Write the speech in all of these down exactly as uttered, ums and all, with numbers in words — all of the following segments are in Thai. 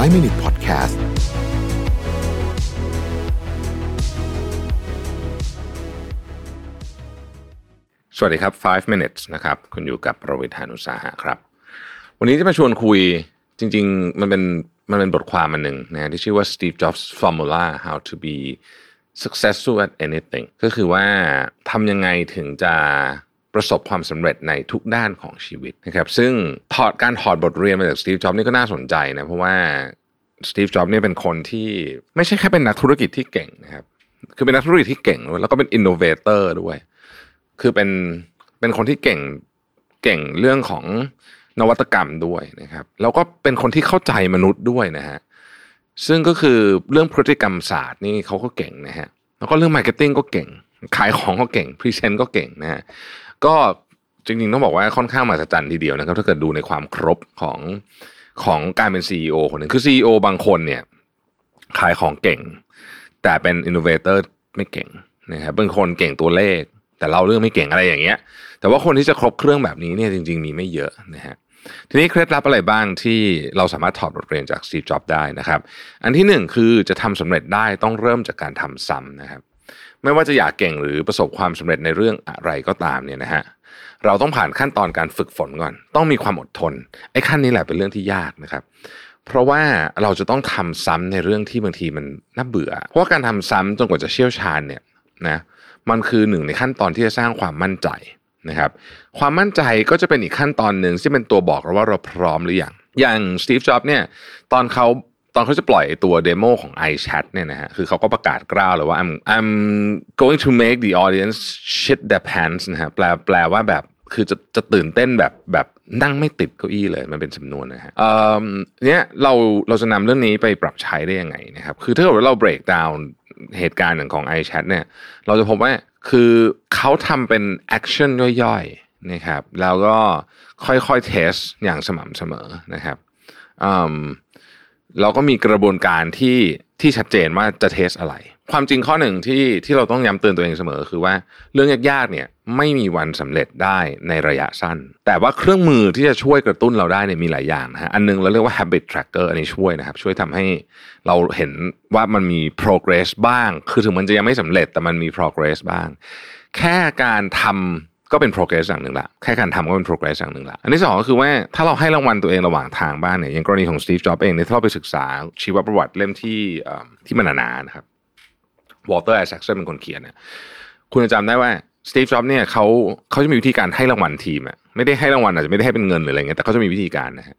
ไฟว์ มินิท Podcastสวัสดีครับ ไฟว์ มินิท นะครับคุณอยู่กับประวิทย์ หาญอุตสาหะครับวันนี้จะมาชวนคุยจริงๆมันเป็นมันเป็นบทความอันหนึ่งนะที่ชื่อว่า Steve Jobs Formula How to be Successful at Anything ก็คือว่าทำยังไงถึงจะประสบความสำเร็จในทุกด้านของชีวิตนะครับซึ่งถอดการถอดบทเรียนมาจาก Steve Jobs นี่ก็น่าสนใจนะเพราะว่า Steve Jobs เนี่ยเป็นคนที่ไม่ใช่แค่เป็นนักธุรกิจที่เก่งนะครับคือเป็นนักธุรกิจที่เก่งแล้วก็เป็น Innovator ด้วยคือเป็นเป็นคนที่เก่งเก่งเรื่องของนวัตกรรมด้วยนะครับแล้วก็เป็นคนที่เข้าใจมนุษย์ด้วยนะฮะซึ่งก็คือเรื่องพฤติกรรมศาสตร์นี่เขาก็เก่งนะฮะแล้วก็เรื่องมาร์เก็ตติ้งก็เก่งขายของก็เก่งพรีเซนต์ก็เก่งนะฮะก็จริงๆต้องบอกว่าค่อนข้างมหัศจรรย์ทีเดียวนะครับถ้าเกิดดูในความครบของของการเป็น ซี อี โอ คนนึงคือ ซี อี โอ บางคนเนี่ยขายของเก่งแต่เป็นอินโนเวเตอร์ไม่เก่งนะครับบางคนเก่งตัวเลขแต่เราเรื่องไม่เก่งอะไรอย่างเงี้ยแต่ว่าคนที่จะครบเครื่องแบบนี้เนี่ยจริงๆมีไม่เยอะนะฮะทีนี้เคล็ดลับอะไรบ้างที่เราสามารถถอดบทเรียนจาก Steve Jobs ได้นะครับอันที่หนึ่งคือจะทำสำเร็จได้ต้องเริ่มจากการทำซ้ำนะครับไม่ว่าจะอยากเก่งหรือประสบความสำเร็จในเรื่องอะไรก็ตามเนี่ยนะฮะเราต้องผ่านขั้นตอนการฝึกฝนก่อนต้องมีความอดทนไอ้ขั้นนี้แหละเป็นเรื่องที่ยากนะครับเพราะว่าเราจะต้องทำซ้ำในเรื่องที่บางทีมันน่าเบื่อเพราะว่าการทำซ้ำจนกว่าจะเชี่ยวชาญเนี่ยนะมันคือหนึ่งในขั้นตอนที่จะสร้างความมั่นใจนะครับความมั่นใจก็จะเป็นอีกขั้นตอนหนึ่งที่เป็นตัวบอกเราว่าเราพร้อมหรือยังอย่าง Steve Jobs เนี่ยตอนเขาตอนเขาจะปล่อยตัวเดโมของ iChat เนี่ยนะฮะคือเขาก็ประกาศกล้าวเลยว่า I'm I'm going to make the audience shit their pants นะฮะแปลแปลว่าแบบคือจะจะตื่นเต้นแบบแบบนั่งไม่ติดเก้าอี้เลยมันเป็นสำนวนนะฮะเอ่อเนี่ยเราเราจะนำเรื่องนี้ไปปรับใช้ได้ยังไงนะครับคือถ้าเกิดว่าเรา break down เหตุการณ์ของ iChat เนี่ยเราจะพบว่าคือเขาทำเป็นแอคชั่นย่อยๆนะครับแล้วก็ค่อยๆเทสอย่างสม่ำเสมอนะครับเราก็มีกระบวนการที่ที่ชัดเจนว่าจะเทสอะไรความจริงข้อหนึ่งที่ที่เราต้องย้ำเตือนตัวเองเสมอคือว่าเรื่องยากๆเนี่ยไม่มีวันสำเร็จได้ในระยะสั้นแต่ว่าเครื่องมือที่จะช่วยกระตุ้นเราได้เนี่ยมีหลายอย่างนะฮะอันนึงเราเรียกว่า habit tracker อันนี้ช่วยนะครับช่วยทำให้เราเห็นว่ามันมี progress บ้างคือถึงมันจะยังไม่สำเร็จแต่มันมี progress บ้างแค่การทำก็เป็น progress อย่างหนึ่งละแค่การทำก็เป็น progress อย่างหนึ่งละอันที่สองก็คือว่าถ้าเราให้รางวัลตัวเองระหว่างทางบ้างเนี่ยอย่างกรณีของ Steve Jobs เองเนี่ยถ้าเราไปศึกษาชีวประวัติเล่มที่ที่มันหนาๆนะครับวอลเตอร์ ไอแซคสันเป็นคนเขียนเนี่ยคุณจะจำได้ว่าสตีฟ จ็อบส์เนี่ยเขาเขาจะมีวิธีการให้รางวัลทีมอะไม่ได้ให้รางวัลอาจจะไม่ได้ให้เป็นเงินหรืออะไรเงี้ยแต่เขาจะมีวิธีการนะฮะ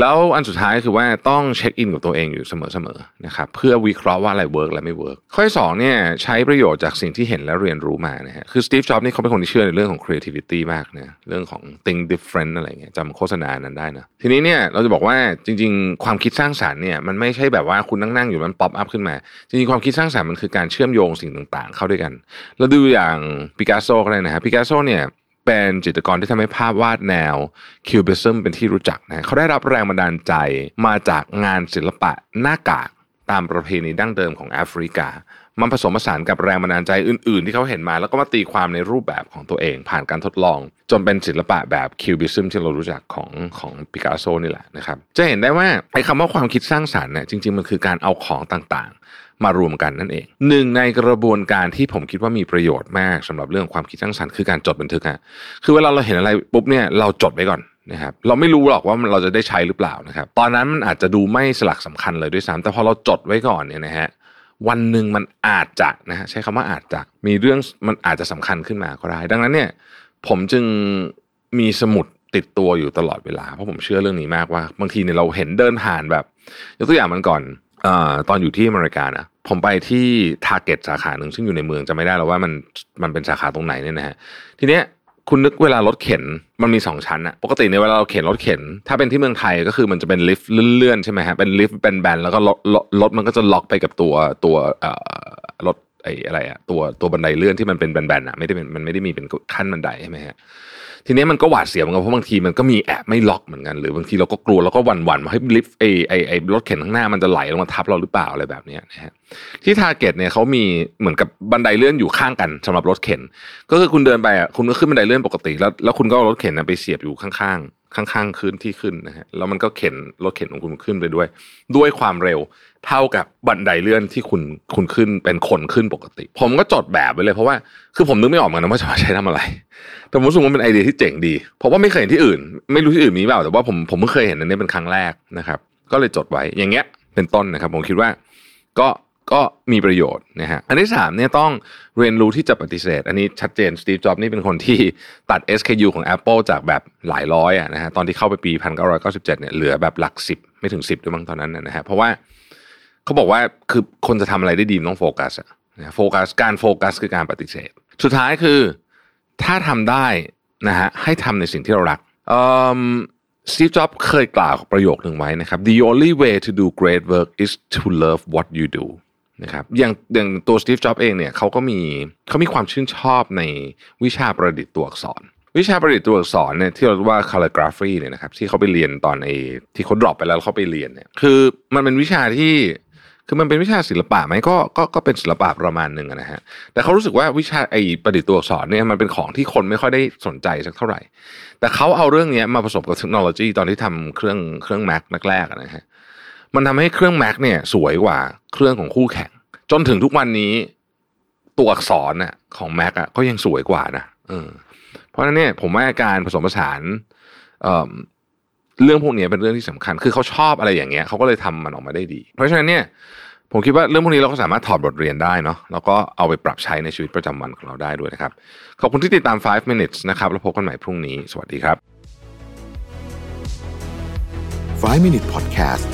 แล้วอันสุดท้ายคือว่าต้องเช็คอินกับตัวเองอยู่เสมอๆนะครับเพื่อวิเคราะห์ว่าอะไรเวิร์กและไม่เวิร์กข้อที่สองเนี่ยใช้ประโยชน์จากสิ่งที่เห็นและเรียนรู้มานะฮะคือสตีฟ จ็อบส์นี่เขาเป็นคนที่เชื่อในเรื่องของ creativity มากนะเรื่องของ think different อะไรเงี้ยจำโฆษณานั้นได้นะทีนี้เนี่ยเราจะบอกว่าจริงๆความคิดสร้างสรรค์เนี่ยมันไม่ใช่แบบว่าคุณนั่งๆอยู่มันป๊อปอัพขึ้นมาจริงๆความคิดสร้างสรรค์มันคือการเชื่อมโยงสิ่งต่างๆเข้าด้วยกันเราดูอย่างปิกัสโซก็ได้นะฮะปิกัสโซเนี่ยเป็นจิตรกรที่ทำให้ภาพวาดแนวคิวบิซึมเป็นที่รู้จักนะเขาได้รับแรงบันดาลใจมาจากงานศิลปะหน้ากากตามประเพณีดั้งเดิมของแอฟริกามันผสมผสานกับแรงบันดาลใจอื่นๆที่เขาเห็นมาแล้วก็มาตีความในรูปแบบของตัวเองผ่านการทดลองจนเป็นศิลปะแบบคิวบิซึมที่เรารู้จักของของปิกัสโซนี่แหละนะครับจะเห็นได้ว่าไอ้คำว่าความคิดสร้างสรรค์เนี่ยจริงๆมันคือการเอาของต่างๆมารวมกันนั่นเองหนึ่งในกระบวนการที่ผมคิดว่ามีประโยชน์มากสำหรับเรื่องความคิดสร้างสรรค์คือการจดบันทึกฮะคือเวลาเราเห็นอะไรปุ๊บเนี่ยเราจดไว้ก่อนนะครับเราไม่รู้หรอกว่าเราจะได้ใช้หรือเปล่านะครับตอนนั้นมันอาจจะดูไม่สลักสำคัญเลยด้วยซ้ำแต่พอเราจดไว้ก่อนเนี่ยนะฮะวันหนึ่งมันอาจจะนะฮะใช้คำว่าอาจจะมีเรื่องมันอาจจะสำคัญขึ้นมาก็ได้ดังนั้นเนี่ยผมจึงมีสมุดติดตัวอยู่ตลอดเวลาเพราะผมเชื่อเรื่องนี้มากว่าบางทีเนี่ยเราเห็นเดินผ่านแบบยกตัวอย่างมันก่อนเอ่อตอนอยู่ที่อเมริกานะผมไปที่ Target สาขาหนึ่งซึ่งอยู่ในเมืองจะไม่ได้แล้วว่ามันมันเป็นสาขาตรงไหนเนี่ยนะฮะทีเนี้ยคุณนึกเวลารถเข็นมันมีสองชั้นอะปกติในเวลาเราเข็นรถเข็นถ้าเป็นที่เมืองไทยก็คือมันจะเป็นลิฟต์เลื่อนๆใช่ไหมฮะเป็นลิฟต์เป็นแบนแล้วก็รถมันก็จะล็อกไปกับตัวตัวเอ่อรถไอ้อะไรอะตัวตัวบันไดเลื่อนที่มันเป็นแบนๆอะไม่ได้มันไม่ได้มีเป็นขั้นบันไดใช่ไหมฮะทีนี้มันก็หวาดเสียวเหมือนกันเพราะบางทีมันก็มีแอบไม่ล็อกเหมือนกันหรือบางทีเราก็กลัวแล้วก็หวั่นๆว่าให้ลิฟต์ไอ้ไอ้ไอ้รถเข็นข้างหน้ามันจะไหลลงมาทับเราหรือเปล่าอะไรแบบนี้นะฮะที่ Target เนี่ยเขามีเหมือนกับบันไดเลื่อนอยู่ข้างกันสำหรับรถเข็นก็คือคุณเดินไปอ่ะคุณก็ขึ้นบันไดเลื่อนปกติแล้วแล้วคุณก็เอารถเข็นน่ะไปเสียบอยู่ข้างๆ ข้างๆขึ้นที่ขึ้นนะฮะแล้วมันก็เข็นรถเข็นของคุณขึ้นไปด้วยด้วยความเร็วเท่ากับบันไดเลื่อนที่คุณคุณขึ้นเป็นคนขึ้นปกติผมก็จดแบบไว้เลยเพราะว่าคือผมนึกไม่ออกเหมือนกันว่าจะมาใช้ทำอะไรแต่ผมรู้สึกว่าเป็นไอเดียที่เจ๋งดีเพราะว่าไม่เคยเห็นที่อื่นไม่รู้ที่อื่นมีเปล่าแต่ว่าผมผมเพิ่งเคยเห็นอันนี้เป็นครั้งแรกนะครับก็เลยจดไว้อย่างเงี้ยเป็นต้นนะครับผมคิดว่าก็ก็มีประโยชน์นะฮะอันที่สามเนี่ยต้องเรียนรู้ที่จะปฏิเสธอันนี้ชัดเจน Steve Jobs นี่เป็นคนที่ตัด เอส เค ยู ของ Apple จากแบบหลายร้อยอ่ะนะฮะตอนที่เข้าไปปีหนึ่งพันเก้าร้อยเก้าสิบเจ็ดเนี่ยเหลือแบบหลักสิบไม่ถึงสิบด้วยมั้งตอนนั้นนะฮะเพราะว่าเขาบอกว่าคือคนจะทำอะไรได้ดีต้องโฟกัสอ่ะนะโฟกัสการโฟกัสคือการปฏิเสธสุดท้ายคือถ้าทำได้นะฮะให้ทำในสิ่งที่เรารักเอ่อSteve Jobs เคยกล่าวประโยคนึงไว้นะครับ The only way to do great work is to love what you do นะครับอย่างอย่างตัว Steve Jobs เองเนี่ยเขาก็มีเขามีความชื่นชอบในวิชาประดิษฐ์ตัวอักษรวิชาประดิษฐ์ตัวอักษรเนี่ยที่เราเรียกว่า calligraphy เนี่ยนะครับที่เขาไปเรียนตอนไอ้ที่เขา drop ไปแล้วเขาไปเรียนเนี่ยคือมันเป็นวิชาที่คือมันเป็นวิชาศิลปะไหมก็ก็ก็เป็นศิลปะประมาณนึงนะฮะแต่เขารู้สึกว่าวิชาไอ้ประดิษฐ์ตัวอักษรเนี่ยมันเป็นของที่คนไม่ค่อยได้สนใจสักเท่าไหร่แต่เขาเอาเรื่องนี้มาผสมกับเทคโนโลยีตอนที่ทำเครื่องเครื่อง Mac แรกๆนะฮะมันทำให้เครื่อง Mac เนี่ยสวยกว่าเครื่องของคู่แข่งจนถึงทุกวันนี้ตัวอักษรน่ะของ Mac อ่ะก็ยังสวยกว่านะเออเพราะฉะนั้นเนี่ยผมว่าการผสมผสานเอ่อเรื่องพวกนี้เป็นเรื่องที่สำคัญคือเขาชอบอะไรอย่างเงี้ยเขาก็เลยทำมันออกมาได้ดีเพราะฉะนั้นเนี่ยผมคิดว่าเรื่องพวกนี้เราก็สามารถถอดบทเรียนได้เนาะแล้วก็เอาไปปรับใช้ในชีวิตประจำวันของเราได้ด้วยนะครับขอบคุณที่ติดตามไฟว์ minutes นะครับแล้วพบกันใหม่พรุ่งนี้สวัสดีครับไฟว์ minute podcast